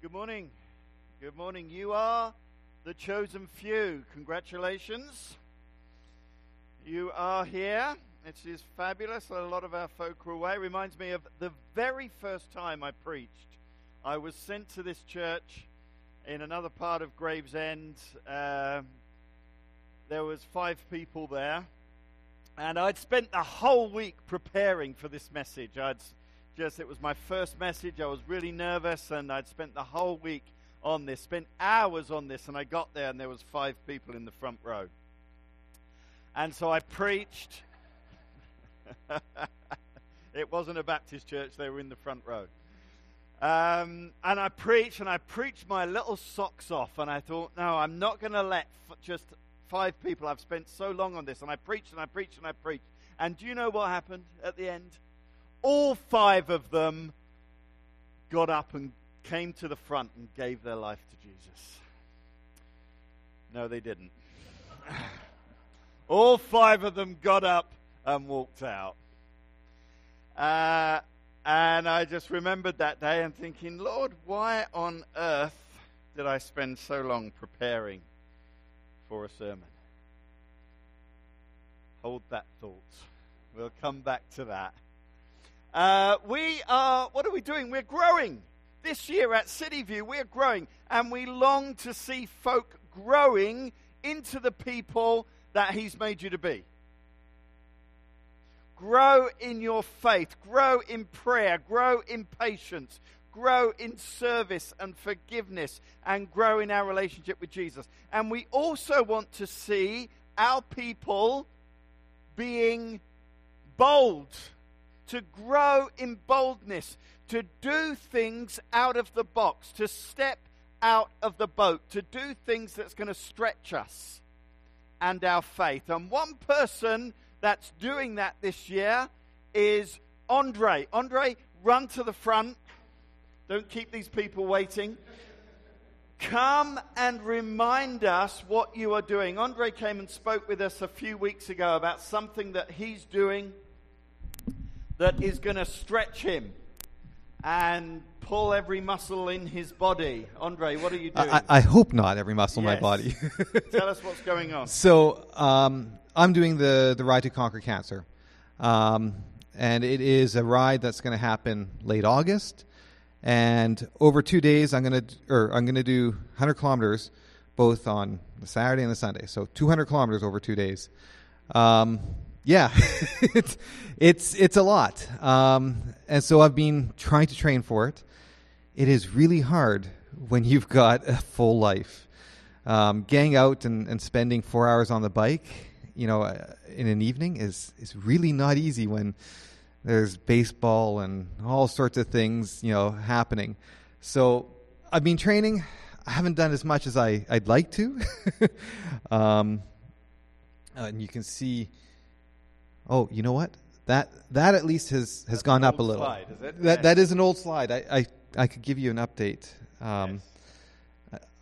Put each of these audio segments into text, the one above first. Good morning. Good morning. You are the chosen few. Congratulations. You are here. It is fabulous. A lot of our folk are away. Reminds me of the very first time I preached. I was sent to this church in another part of Gravesend. There was 5 people there. And I'd spent the whole week preparing for this message. It was my first message. I was really nervous, and I'd spent the whole week on this, spent hours on this, and I got there, and there was 5 people in the front row. And so I preached. It wasn't a Baptist church. They were in the front row. And I preached, my little socks off, and I thought, no, I'm not going to let just 5 people. I've spent so long on this, and I preached, and I preached. And do you know what happened at the end? All 5 of them got up and came to the front and gave their life to Jesus. No, they didn't. All 5 of them got up and walked out. And I just remembered that day and thinking, Lord, why on earth did I spend so long preparing for a sermon? Hold that thought. We'll come back to that. What are we doing? We're growing. This year at City View, we're growing. And we long to see folk growing into the people that He's made you to be. Grow in your faith. Grow in prayer. Grow in patience. Grow in service and forgiveness. And grow in our relationship with Jesus. And we also want to see our people being bold. To grow in boldness, to do things out of the box, to step out of the boat, to do things that's going to stretch us and our faith. And one person that's doing that this year is Andre. Andre, run to the front. Don't keep these people waiting. Come and remind us what you are doing. Andre came and spoke with us a few weeks ago about something that he's doing that is going to stretch him and pull every muscle in his body. Andre, what are you doing? I hope not every muscle in my body. Tell us what's going on. So I'm doing the Ride to Conquer Cancer. And it is a ride that's going to happen late August. And over 2 days, I'm going to do 100 kilometers, both on the Saturday and the Sunday. So 200 kilometers over 2 days. Yeah, it's a lot. And so I've been trying to train for it. It is really hard when you've got a full life. Getting out and spending 4 hours on the bike, in an evening is really not easy when there's baseball and all sorts of things, happening. So I've been training. I haven't done as much as I'd like to. And you can see... Oh, you know what? That at least has gone up a little. Slide, is it? That is an old slide. I could give you an update. Yes.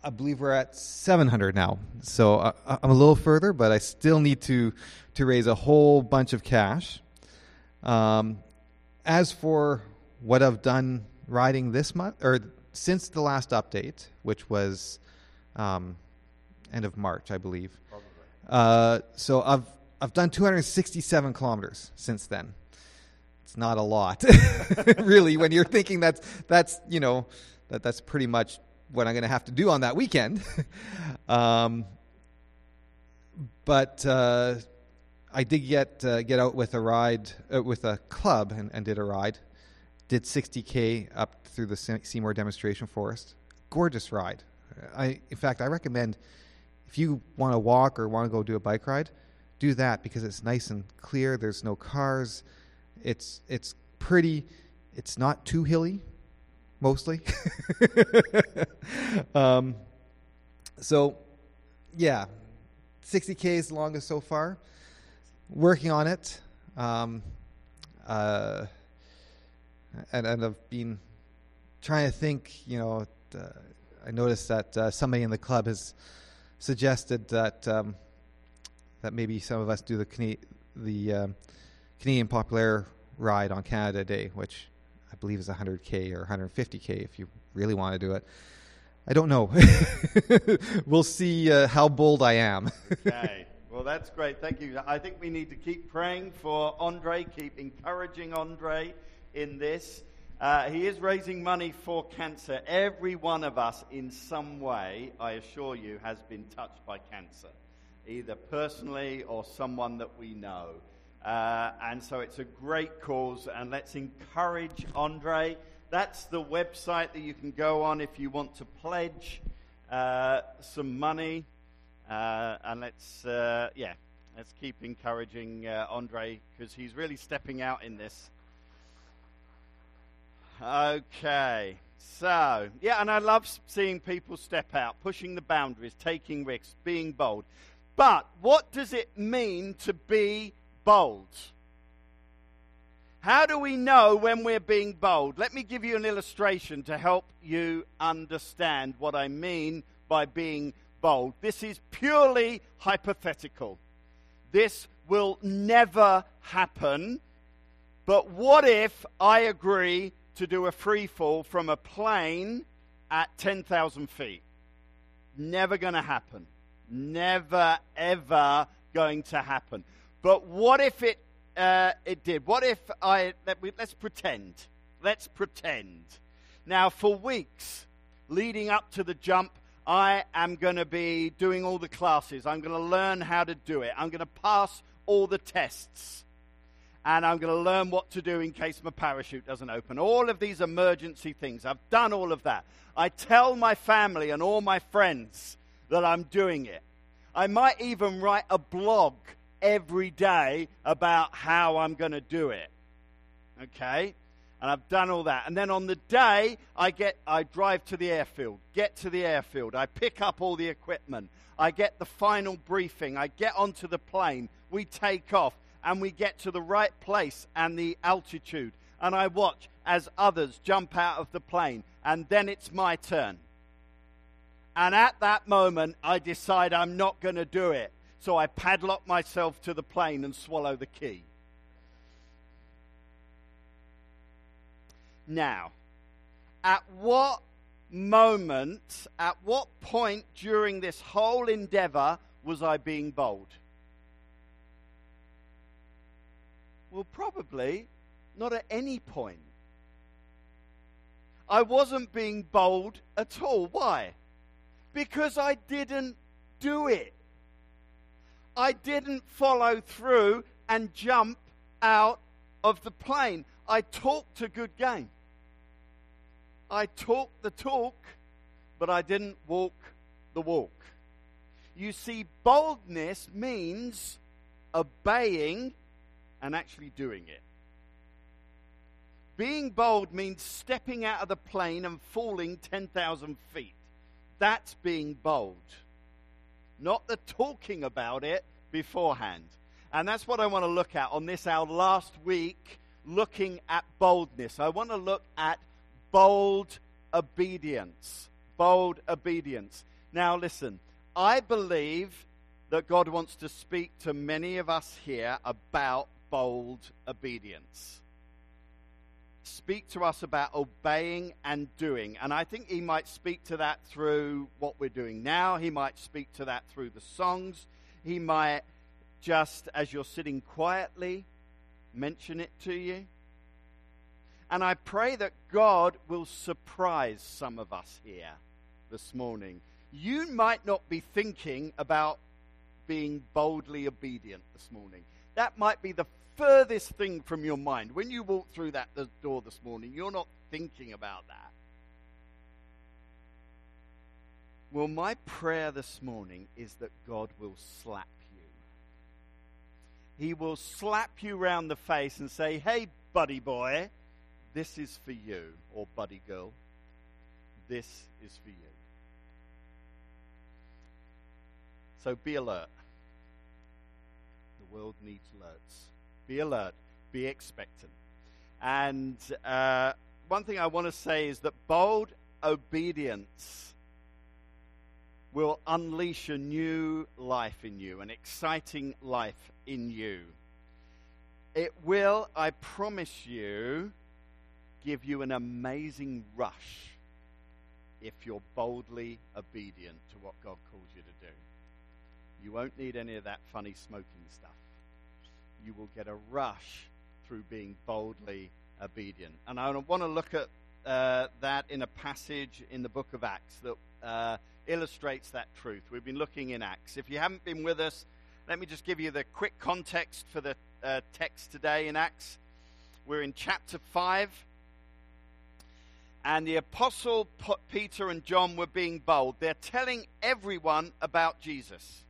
I believe we're at 700 now. So I'm a little further, but I still need to raise a whole bunch of cash. As for what I've done riding this month, or since the last update, which was end of March, I believe. Probably. So I've done 267 kilometers since then. It's not a lot, really, when you're thinking that's pretty much what I'm going to have to do on that weekend. But I did get out with a ride with a club and did a ride. Did 60K up through the Seymour Demonstration Forest. Gorgeous ride. In fact, I recommend if you want to walk or want to go do a bike ride, do that because it's nice and clear. There's no cars. It's pretty. It's not too hilly, mostly. So, yeah, 60K is the longest so far. Working on it. And I've been trying to think, I noticed that somebody in the club has suggested that... that maybe some of us do the Canadian Populaire ride on Canada Day, which I believe is 100K or 150K if you really want to do it. I don't know. We'll see how bold I am. Okay. Well, that's great. Thank you. I think we need to keep praying for Andre, keep encouraging Andre in this. He is raising money for cancer. Every one of us in some way, I assure you, has been touched by cancer, either personally or someone that we know. And so it's a great cause, and let's encourage Andre. That's the website that you can go on if you want to pledge some money. And let's keep encouraging Andre, because he's really stepping out in this. Okay, so, yeah, and I love seeing people step out, pushing the boundaries, taking risks, being bold. But what does it mean to be bold? How do we know when we're being bold? Let me give you an illustration to help you understand what I mean by being bold. This is purely hypothetical. This will never happen. But what if I agree to do a free fall from a plane at 10,000 feet? Never going to happen. Never, ever going to happen. But what if it did? What if let's pretend. Let's pretend. Now, for weeks leading up to the jump, I am going to be doing all the classes. I'm going to learn how to do it. I'm going to pass all the tests. And I'm going to learn what to do in case my parachute doesn't open. All of these emergency things. I've done all of that. I tell my family and all my friends that I'm doing it. I might even write a blog every day about how I'm going to do it. Okay? And I've done all that. And then on the day, I drive to the airfield, get to the airfield. I pick up all the equipment. I get the final briefing. I get onto the plane. We take off. And we get to the right place and the altitude. And I watch as others jump out of the plane. And then it's my turn. And at that moment, I decide I'm not going to do it. So I padlock myself to the plane and swallow the key. Now, at what moment, at what point during this whole endeavor was I being bold? Well, probably not at any point. I wasn't being bold at all. Why? Because I didn't do it. I didn't follow through and jump out of the plane. I talked a good game. I talked the talk, but I didn't walk the walk. You see, boldness means obeying and actually doing it. Being bold means stepping out of the plane and falling 10,000 feet. That's being bold. Not the talking about it beforehand. And that's what I want to look at on this, our last week, looking at boldness. I want to look at bold obedience. Bold obedience. Now listen, I believe that God wants to speak to many of us here about bold obedience. Speak to us about obeying and doing. And I think he might speak to that through what we're doing now. He might speak to that through the songs. He might just, as you're sitting quietly, mention it to you. And I pray that God will surprise some of us here this morning. You might not be thinking about being boldly obedient this morning. That might be the furthest thing from your mind. When you walk through that door this morning, you're not thinking about that. Well, my prayer this morning is that God will slap you. He will slap you round the face and say, hey, buddy boy, this is for you. Or buddy girl, this is for you. So be alert. The world needs alerts. Be alert. Be expectant. And one thing I want to say is that bold obedience will unleash a new life in you, an exciting life in you. It will, I promise you, give you an amazing rush if you're boldly obedient to what God calls you to do. You won't need any of that funny smoking stuff. You will get a rush through being boldly obedient. And I want to look at that in a passage in the book of Acts that illustrates that truth. We've been looking in Acts. If you haven't been with us, let me just give you the quick context for the text today in Acts. We're in chapter 5. And the apostle Peter and John were being bold. They're telling everyone about Jesus,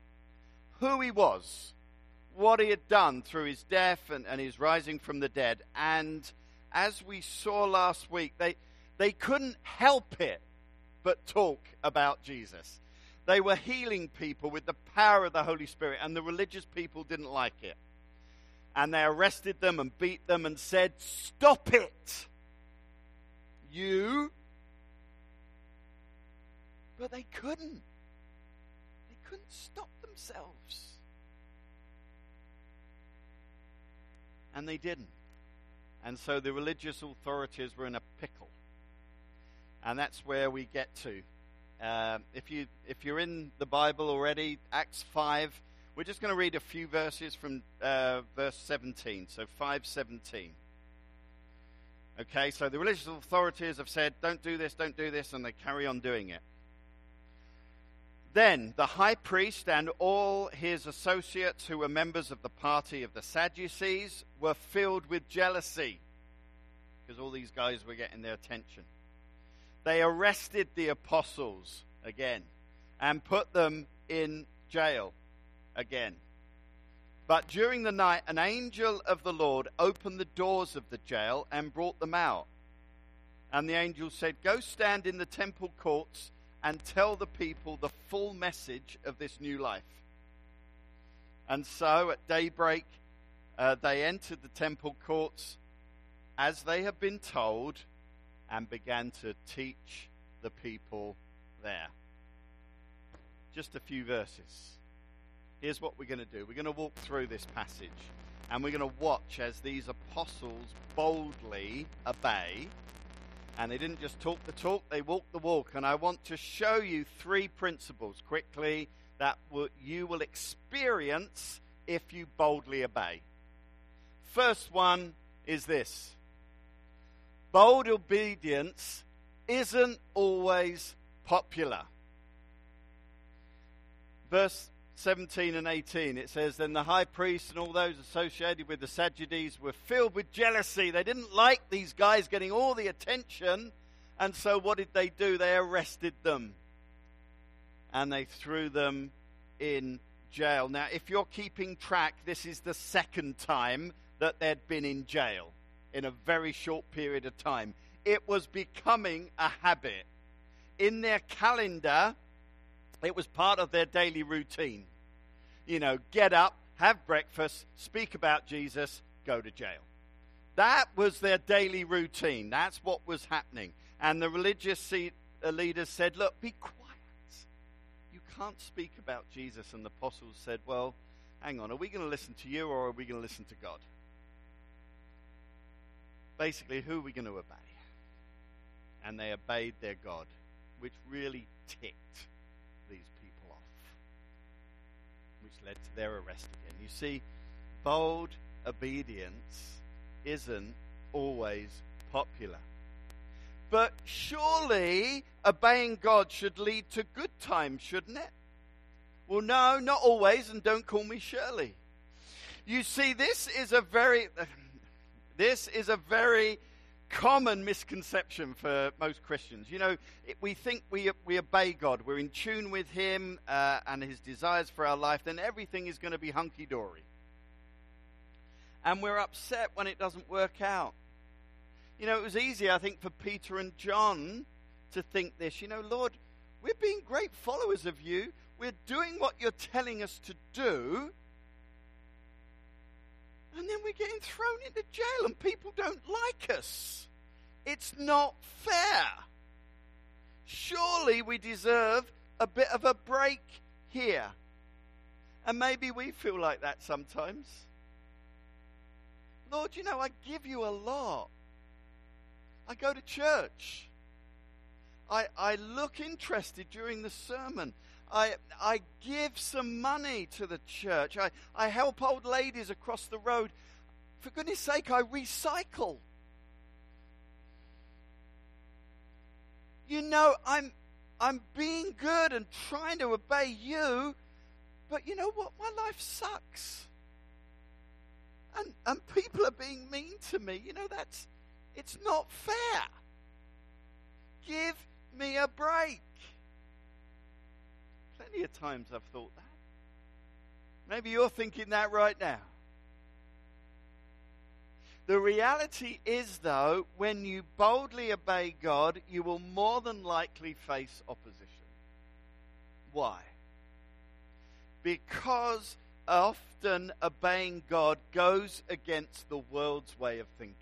who he was, what he had done through his death and his rising from the dead. And as we saw last week, they couldn't help it but talk about Jesus. They were healing people with the power of the Holy Spirit, and the religious people didn't like it. And they arrested them and beat them and said, "Stop it! You." But they couldn't. They couldn't stop themselves. And they didn't. And so the religious authorities were in a pickle. And that's where we get to. If you're in the Bible already, Acts 5, we're just going to read a few verses from verse 17. So 5:17. Okay, so the religious authorities have said, don't do this, and they carry on doing it. Then the high priest and all his associates who were members of the party of the Sadducees were filled with jealousy because all these guys were getting their attention. They arrested the apostles again and put them in jail again. But during the night, an angel of the Lord opened the doors of the jail and brought them out. And the angel said, "Go stand in the temple courts and tell the people the full message of this new life." And so at daybreak, they entered the temple courts as they had been told and began to teach the people there. Just a few verses. Here's what we're going to do. We're going to walk through this passage, and we're going to watch as these apostles boldly obey. And they didn't just talk the talk, they walked the walk. And I want to show you three principles quickly that you will experience if you boldly obey. First one is this. Bold obedience isn't always popular. Verse 17 and 18, it says, "Then the high priest and all those associated with the Sadducees were filled with jealousy." They didn't like these guys getting all the attention. And so what did they do? They arrested them. And they threw them in jail. Now, if you're keeping track, this is the second time that they'd been in jail in a very short period of time. It was becoming a habit. In their calendar, it was part of their daily routine. You know, get up, have breakfast, speak about Jesus, go to jail. That was their daily routine. That's what was happening. And the religious leaders said, "Look, be quiet. You can't speak about Jesus." And the apostles said, "Well, hang on, are we going to listen to you or are we going to listen to God? Basically, who are we going to obey?" And they obeyed their God, which really ticked these people off, which led to their arrest again. You see, bold obedience isn't always popular. But surely obeying God should lead to good times, shouldn't it? Well, no, not always, and don't call me Shirley. You see, this is a very common misconception for most Christians. You know, we think we obey God, we're in tune with him and his desires for our life, then everything is going to be hunky-dory. And we're upset when it doesn't work out. You know, it was easy, I think, for Peter and John to think this. You know, "Lord, we're being great followers of you. We're doing what you're telling us to do. And then we're getting thrown into jail and people don't like us. It's not fair. Surely we deserve a bit of a break here." And maybe we feel like that sometimes. "Lord, you know, I give you a lot. I go to church. I look interested during the sermon. I give some money to the church. I help old ladies across the road. For goodness sake, I recycle. You know, I'm being good and trying to obey you, but you know what? My life sucks. And people are being mean to me. You know, it's not fair. Give me a break. Plenty of times I've thought that. Maybe you're thinking that right now. The reality is, though, when you boldly obey God, you will more than likely face opposition. Why? Because often obeying God goes against the world's way of thinking.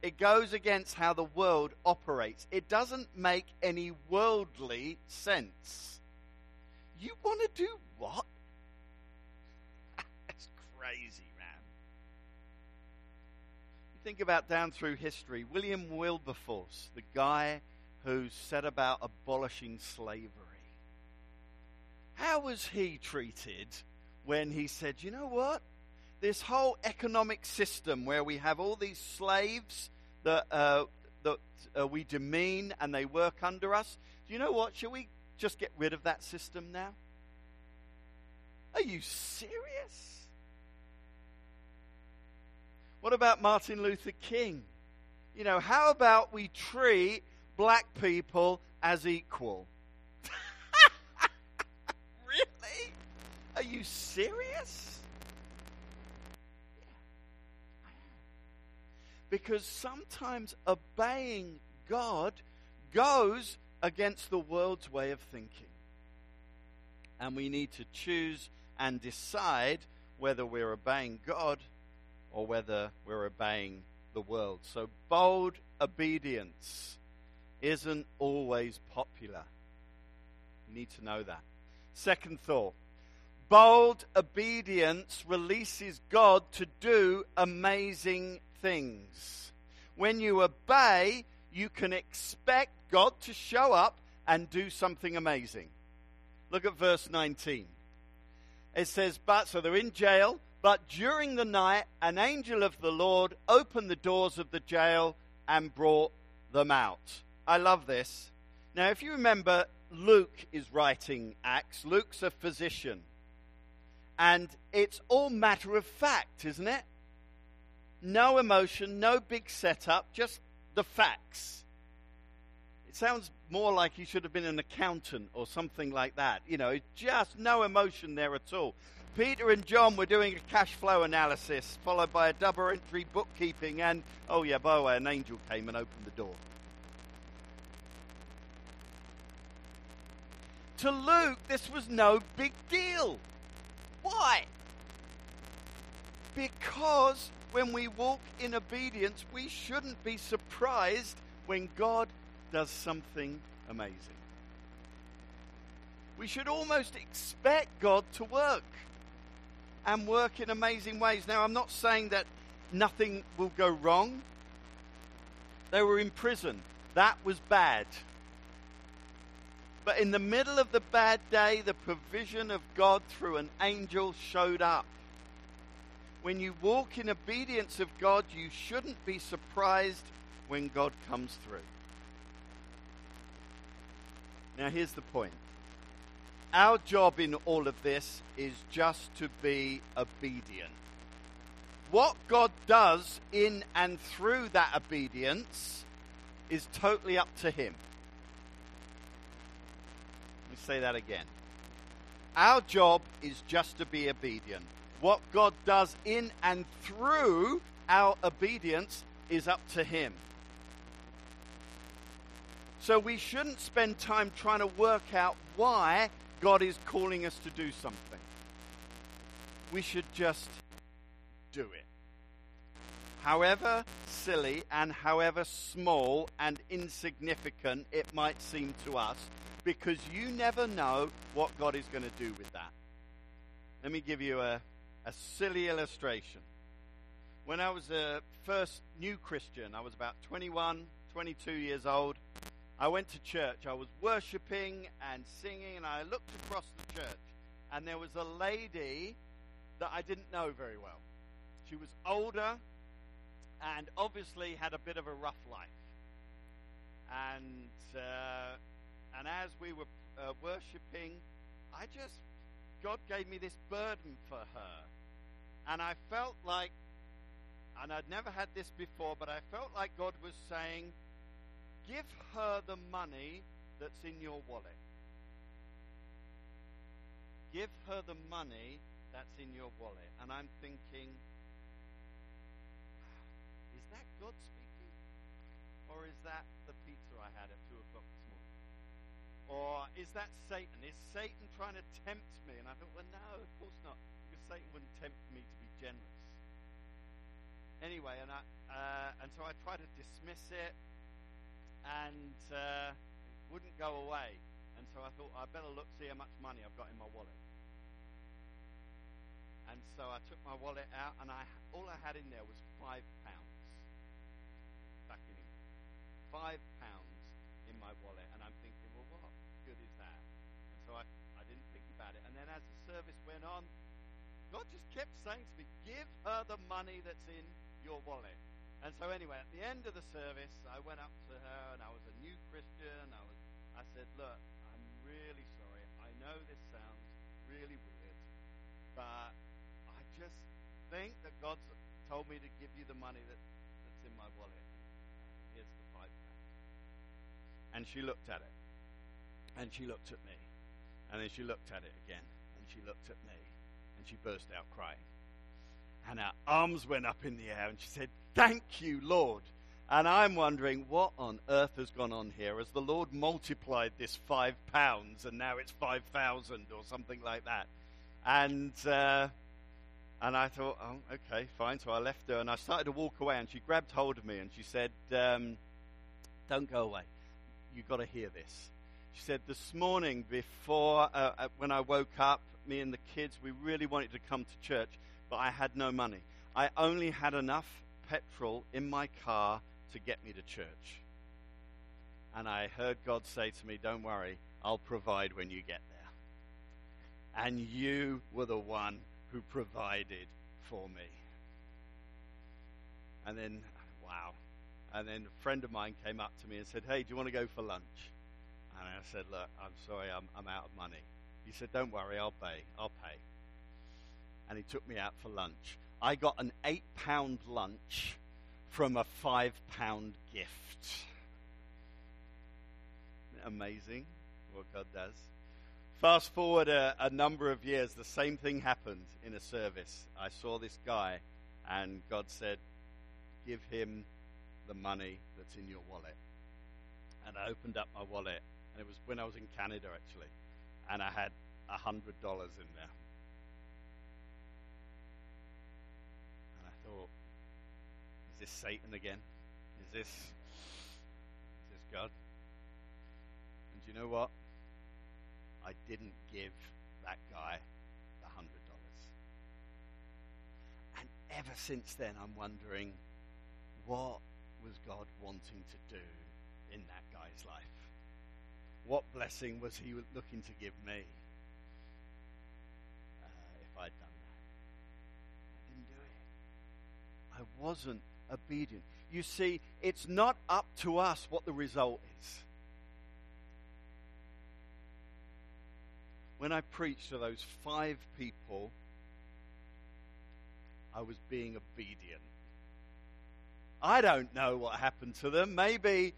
It goes against how the world operates. It doesn't make any worldly sense. You want to do what? That's crazy, man. You think about down through history. William Wilberforce, the guy who set about abolishing slavery. How was he treated when he said, you know what? This whole economic system where we have all these slaves that we demean and they work under us. Do you know what? Should we just get rid of that system now? Are you serious? What about Martin Luther King? You know, how about we treat black people as equal? Really? Are you serious? Because sometimes obeying God goes against the world's way of thinking. And we need to choose and decide whether we're obeying God or whether we're obeying the world. So bold obedience isn't always popular. You need to know that. Second thought. Bold obedience releases God to do amazing things. When you obey, you can expect God to show up and do something amazing. Look at verse 19. It says, so they're in jail, but during the night, an angel of the Lord opened the doors of the jail and brought them out. I love this. Now, if you remember, Luke is writing Acts. Luke's a physician. And it's all matter of fact, isn't it? No emotion, no big setup, just the facts. It sounds more like he should have been an accountant or something like that. You know, just no emotion there at all. Peter and John were doing a cash flow analysis followed by a double entry bookkeeping and, oh yeah, by the way, an angel came and opened the door. To Luke, this was no big deal. Why? Because when we walk in obedience, we shouldn't be surprised when God does something amazing. We should almost expect God to work and work in amazing ways. Now, I'm not saying that nothing will go wrong. They were in prison. That was bad. But in the middle of the bad day, the provision of God through an angel showed up. When you walk in obedience of God, you shouldn't be surprised when God comes through. Now, here's the point. Our job in all of this is just to be obedient. What God does in and through that obedience is totally up to Him. Let me say that again. Our job is just to be obedient. What God does in and through our obedience is up to Him. So we shouldn't spend time trying to work out why God is calling us to do something. We should just do it. However silly and however small and insignificant it might seem to us, because you never know what God is going to do with that. Let me give you a silly illustration. When I was a first new Christian, I was about 21, 22 years old. I went to church. I was worshiping and singing, and I looked across the church, and there was a lady that I didn't know very well. She was older and obviously had a bit of a rough life. And as we were worshiping, God gave me this burden for her. And I felt like, and I'd never had this before, but I felt like God was saying, give her the money that's in your wallet. Give her the money that's in your wallet. And I'm thinking, is that God speaking? Or is that the pizza I had at 2 o'clock this morning? Or is that Satan? Is Satan trying to tempt me? And I thought, well, no, of course not. Because Satan wouldn't tempt me to be generous. Anyway, and so I tried to dismiss it. And it wouldn't go away. And so I thought, I better look, see how much money I've got in my wallet. And so I took my wallet out, and all I had in there was £5. Back in England. £5 in my wallet. And I'm thinking, well, what good is that? And so I didn't think about it. And then as the service went on, God just kept saying to me, give her the money that's in your wallet. And so anyway, at the end of the service, I went up to her, and I was a new Christian. I said, look, I'm really sorry. I know this sounds really weird, but I just think that God's told me to give you the money that's in my wallet. Here's the £5. And she looked at it, and she looked at me, and then she looked at it again, and she looked at me, and she burst out crying. And her arms went up in the air, and she said, thank you, Lord. And I'm wondering, what on earth has gone on here? Has the Lord multiplied this £5, and now it's 5,000 or something like that? And I thought, oh, okay, fine. So I left her, and I started to walk away, and she grabbed hold of me, and she said, don't go away. You've got to hear this. She said, this morning before, when I woke up, me and the kids, we really wanted to come to church, but I had no money. I only had enough petrol in my car to get me to church. And I heard God say to me, don't worry, I'll provide when you get there. And you were the one who provided for me. And then, wow. And then a friend of mine came up to me and said, hey, do you want to go for lunch? And I said, look, I'm sorry, I'm out of money. He said, don't worry, I'll pay. And he took me out for lunch. I got an £8 lunch from a £5 gift. Amazing what God does. Fast forward a number of years, the same thing happened in a service. I saw this guy, and God said, give him the money that's in your wallet. And I opened up my wallet, and it was when I was in Canada, actually, and I had $100 in there. Is this Satan again? Is this God? And do you know what? I didn't give that guy the $100. And ever since then, I'm wondering, what was God wanting to do in that guy's life? What blessing was he looking to give me if I'd done that? I wasn't obedient. You see, it's not up to us what the result is. When I preached to those 5 people, I was being obedient. I don't know what happened to them. Maybe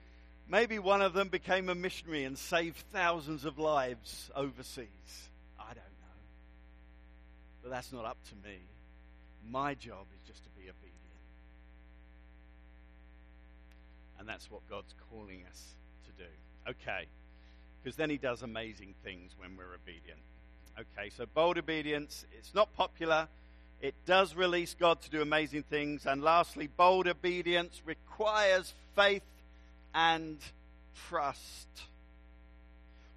one of them became a missionary and saved thousands of lives overseas. I don't know. But that's not up to me. My job is just to be obedient. And that's what God's calling us to do. Okay. Because then he does amazing things when we're obedient. Okay, so bold obedience. It's not popular. It does release God to do amazing things. And lastly, bold obedience requires faith and trust.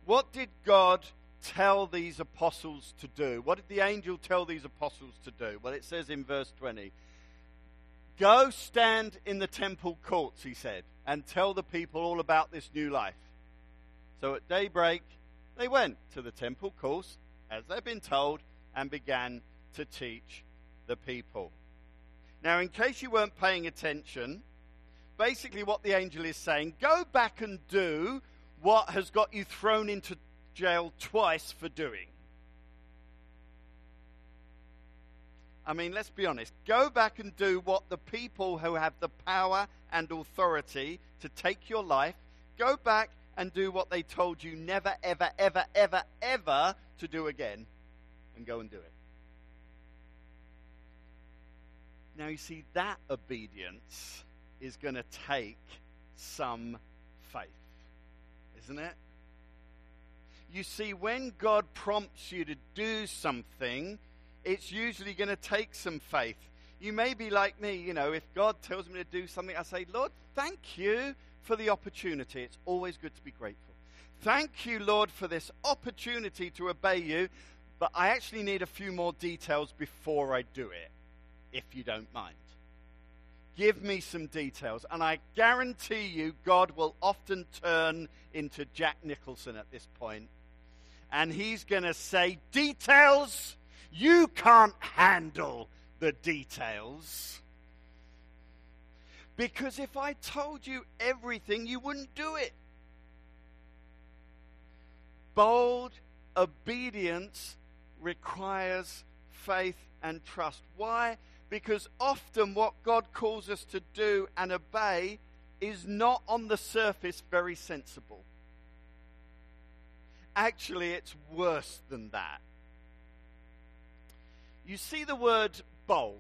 What did God tell these apostles to do? What did the angel tell these apostles to do? Well, it says in verse 20, Go stand in the temple courts, he said, and tell the people all about this new life. So at daybreak, they went to the temple courts, as they'd been told, and began to teach the people. Now, in case you weren't paying attention, basically what the angel is saying, go back and do what has got you thrown into jail twice for doing. I mean, let's be honest. Go back and do what the people who have the power and authority to take your life, go back and do what they told you never, ever, ever, ever, ever to do again, and go and do it. Now, you see, that obedience is going to take some faith, isn't it? You see, when God prompts you to do something, it's usually going to take some faith. You may be like me, you know, if God tells me to do something, I say, Lord, thank you for the opportunity. It's always good to be grateful. Thank you, Lord, for this opportunity to obey you, but I actually need a few more details before I do it, if you don't mind. Give me some details, and I guarantee you God will often turn into Jack Nicholson at this point, and he's going to say, details! You can't handle the details. Because if I told you everything, you wouldn't do it. Bold obedience requires faith and trust. Why? Because often what God calls us to do and obey is not on the surface very sensible. Actually, it's worse than that. You see, the word bold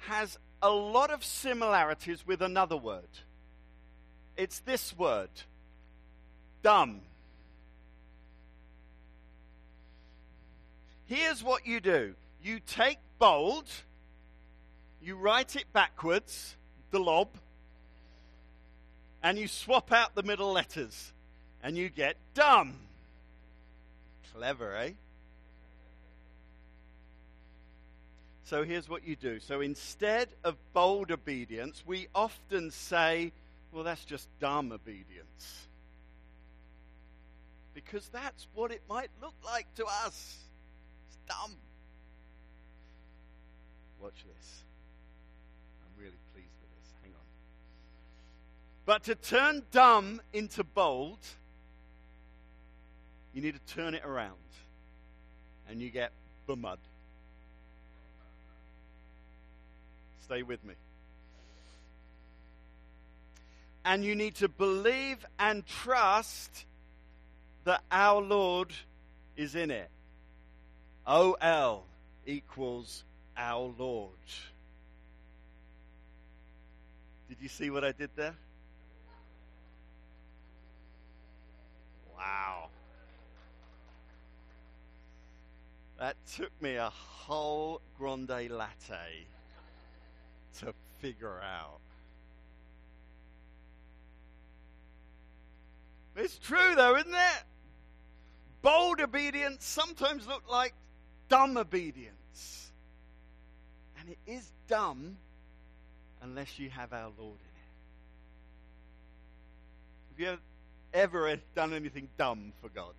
has a lot of similarities with another word. It's this word, dumb. Here's what you do. You take bold, you write it backwards, the lob, and you swap out the middle letters, and you get dumb. Clever, eh? So here's what you do. So instead of bold obedience, we often say, well, that's just dumb obedience. Because that's what it might look like to us. It's dumb. Watch this. I'm really pleased with this. Hang on. But to turn dumb into bold, you need to turn it around. And you get bumud. Stay with me. And you need to believe and trust that our Lord is in it. OL equals our Lord. Did you see what I did there? Wow. That took me a whole grande latte to figure out. It's true though, isn't it? Bold obedience sometimes looks like dumb obedience. And it is dumb unless you have our Lord in it. Have you ever done anything dumb for God?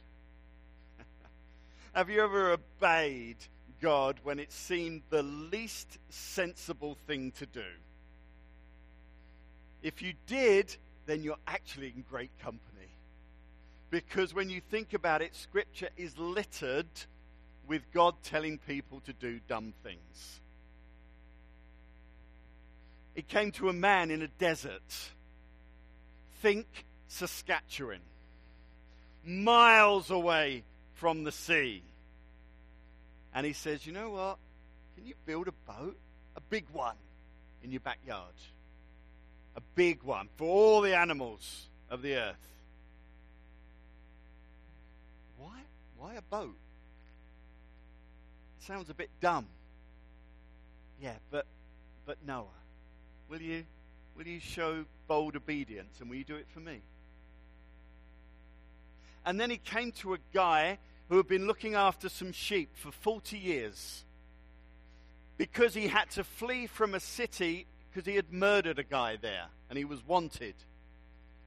Have you ever obeyed God when it seemed the least sensible thing to do? If you did, then you're actually in great company. Because when you think about it, Scripture is littered with God telling people to do dumb things. It came to a man in a desert. Think Saskatchewan. Miles away from the sea. And he says, you know what? Can you build a boat? A big one in your backyard. A big one for all the animals of the earth. Why? Why a boat? It sounds a bit dumb. Yeah, but Noah, will you show bold obedience and will you do it for me? And then he came to a guy who had been looking after some sheep for 40 years. because he had to flee from a city because he had murdered a guy there and he was wanted.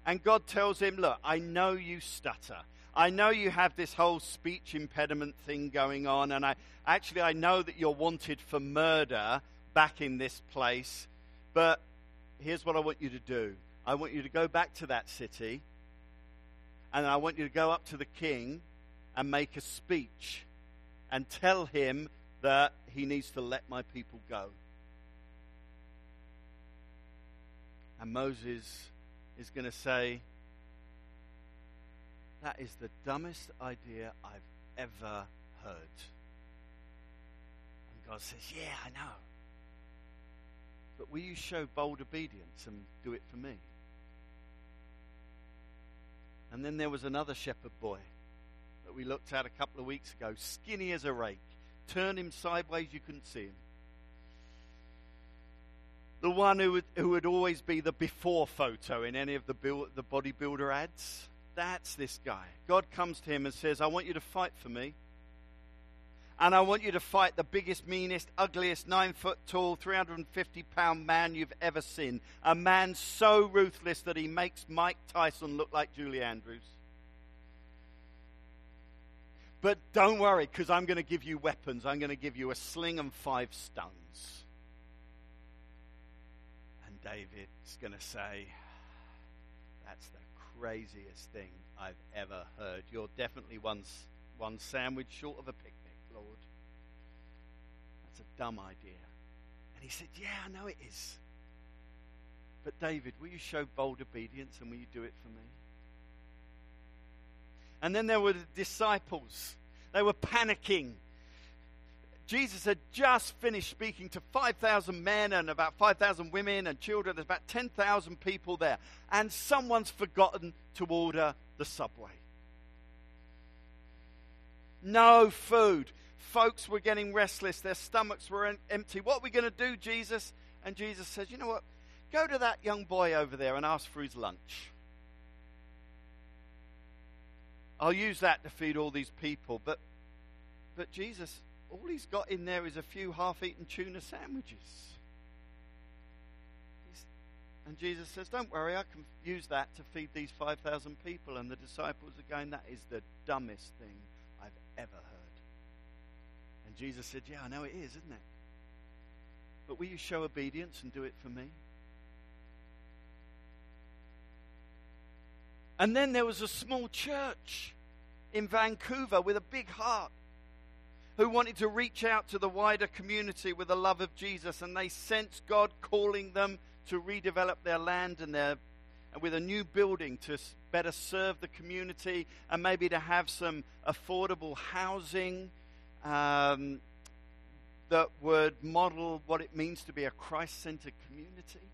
And God tells him, look, I know you stutter. I know you have this whole speech impediment thing going on, and I know that you're wanted for murder back in this place, but here's what I want you to do. I want you to go back to that city, and I want you to go up to the king and make a speech and tell him that he needs to let my people go. And Moses is going to say, that is the dumbest idea I've ever heard. And God says, yeah, I know. But will you show bold obedience and do it for me? And then there was another shepherd boy that we looked at a couple of weeks ago, skinny as a rake. Turn him sideways, you couldn't see him. The one who would always be the before photo in any of the bodybuilder ads. That's this guy. God comes to him and says, I want you to fight for me. And I want you to fight the biggest, meanest, ugliest, 9-foot-tall, 350-pound man you've ever seen. A man so ruthless that he makes Mike Tyson look like Julie Andrews. But don't worry, because I'm going to give you weapons. I'm going to give you a sling and 5 stones. And David's going to say, that's the craziest thing I've ever heard. You're definitely one sandwich short of a picnic, Lord. That's a dumb idea. And he said, yeah, I know it is. But David, will you show bold obedience and will you do it for me? And then there were the disciples. They were panicking. Jesus had just finished speaking to 5,000 men and about 5,000 women and children. There's about 10,000 people there. And someone's forgotten to order the Subway. No food. Folks were getting restless. Their stomachs were empty. What are we going to do, Jesus? And Jesus says, you know what? Go to that young boy over there and ask for his lunch. I'll use that to feed all these people. But Jesus, all he's got in there is a few half-eaten tuna sandwiches. And Jesus says, don't worry, I can use that to feed these 5,000 people. And the disciples are going, that is the dumbest thing I've ever heard. And Jesus said, yeah, I know it is, isn't it? But will you show obedience and do it for me? And then there was a small church in Vancouver with a big heart who wanted to reach out to the wider community with the love of Jesus, and they sensed God calling them to redevelop their land and with a new building to better serve the community and maybe to have some affordable housing that would model what it means to be a Christ-centered community.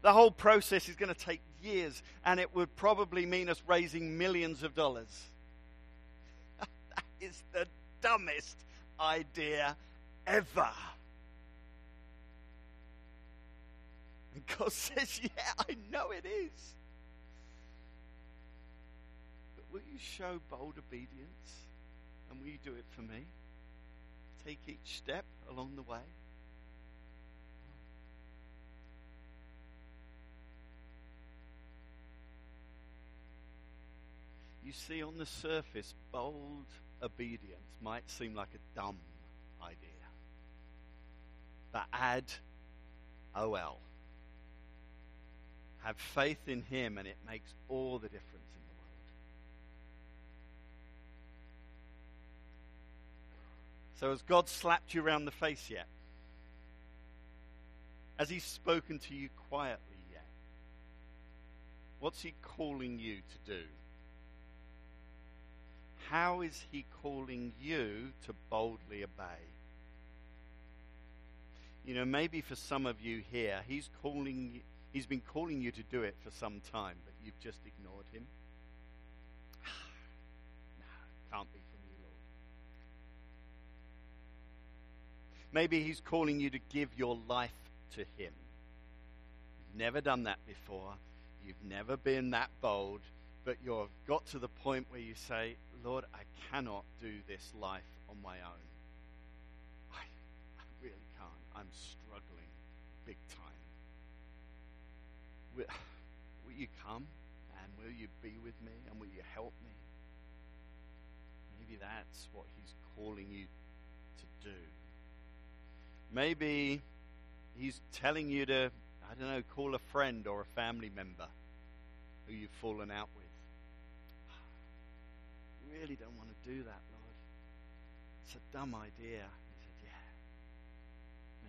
The whole process is going to take years, and it would probably mean us raising millions of dollars. That is the dumbest idea ever. And God says, yeah, I know it is. But will you show bold obedience? And will you do it for me? Take each step along the way. You see, on the surface, bold obedience might seem like a dumb idea. But add OL. Have faith in him, and it makes all the difference in the world. So has God slapped you around the face yet? Has he spoken to you quietly yet? What's he calling you to do? How is he calling you to boldly obey? You know, maybe for some of you here, he's been calling you to do it for some time, but you've just ignored him. No, it can't be from you, Lord. Maybe he's calling you to give your life to him. You've never done that before. You've never been that bold. But you've got to the point where you say, Lord, I cannot do this life on my own. I'm I'm struggling big time. Will you come and will you be with me and will you help me? Maybe that's what he's calling you to do. Maybe he's telling you to, I don't know, call a friend or a family member who you've fallen out with. I really don't want to do that, Lord. It's a dumb idea. He said, yeah.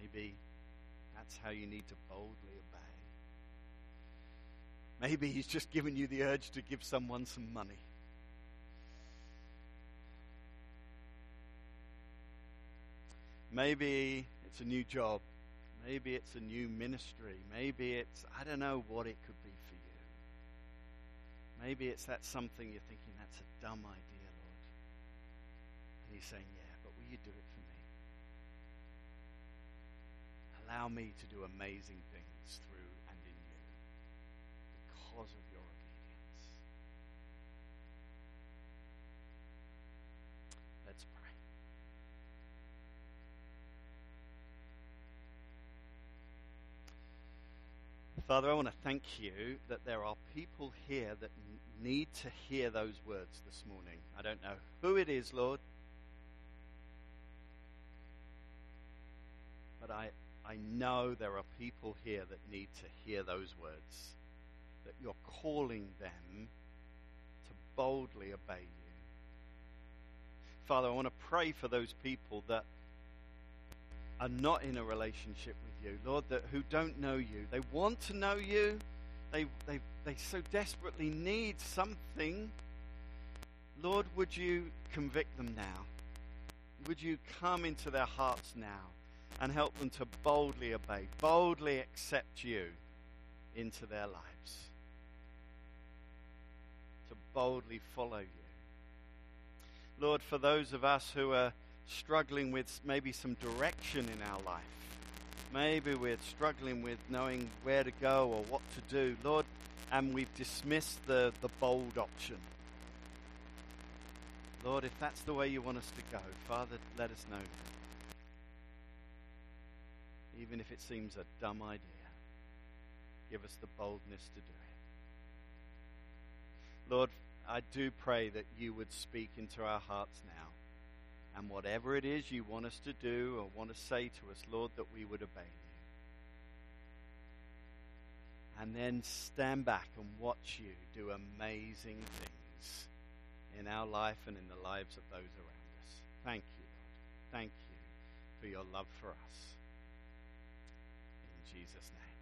Maybe that's how you need to boldly obey. Maybe he's just given you the urge to give someone some money. Maybe it's a new job. Maybe it's a new ministry. Maybe it's, I don't know what it could be for you. Maybe it's that something you're thinking, that's a dumb idea, Lord. And he's saying, yeah, but will you do it for me? Allow me to do amazing things through and in you because of your obedience. Let's pray. Father, I want to thank you that there are people here that need to hear those words this morning. I don't know who it is, Lord, but I know there are people here that need to hear those words, that you're calling them to boldly obey you. Father, I want to pray for those people that are not in a relationship with you, Lord, that who don't know you. They want to know you. They so desperately need something. Lord, would you convict them now? Would you come into their hearts now and help them to boldly obey, boldly accept you into their lives, to boldly follow you. Lord, for those of us who are struggling with maybe some direction in our life. Maybe we're struggling with knowing where to go or what to do, Lord, and we've dismissed the bold option. Lord, if that's the way you want us to go, Father, let us know that. Even if it seems a dumb idea, give us the boldness to do it. Lord, I do pray that you would speak into our hearts now. And whatever it is you want us to do or want to say to us, Lord, that we would obey you. And then stand back and watch you do amazing things in our life and in the lives of those around us. Thank you, Lord. Thank you for your love for us. In Jesus' name.